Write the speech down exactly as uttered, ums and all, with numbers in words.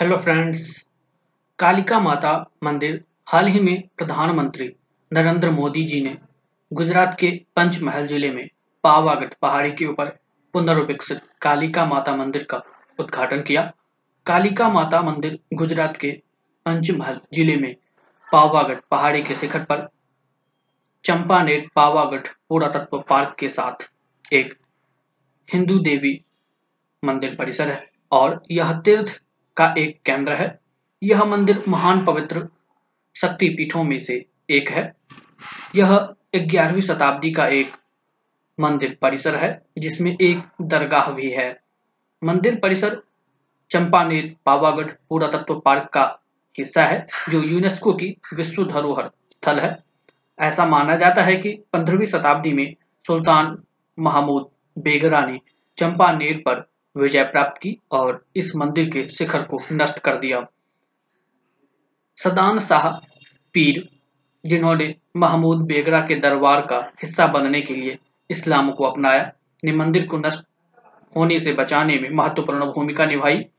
Hello friends, Kalika माता मंदिर हाल ही में प्रधानमंत्री नरेंद्र मोदी जी ने गुजरात के पंचमहल जिले में पावागढ़ पहाड़ी के ऊपर पुनर्विकसित कालिका माता मंदिर का उद्घाटन किया। कालिका माता मंदिर गुजरात के पंचमहल जिले में पावागढ़ पहाड़ी के शिखर पर चंपानेर पावागढ़ पुरातत्व पार्क के साथ एक हिंदू देवी मंदिर परिसर है और यह तीर्थ का एक केंद्र है। यह मंदिर महान पवित्र शक्ति पीठों में से एक है। यह ग्यारहवीं शताब्दी का एक मंदिर परिसर है जिसमें एक दरगाह भी है। मंदिर परिसर चंपानेर पावागढ़ पुरातत्व पार्क का हिस्सा है जो यूनेस्को की विश्व धरोहर स्थल है। ऐसा माना जाता है कि पंद्रहवीं शताब्दी में सुल्तान महमूद बेगरा ने चंपानेर पर विजय प्राप्त की और इस मंदिर के शिखर को नष्ट कर दिया। सदान शाह पीर, जिन्होंने महमूद बेगरा के दरबार का हिस्सा बनने के लिए इस्लाम को अपनाया, ने मंदिर को नष्ट होने से बचाने में महत्वपूर्ण भूमिका निभाई।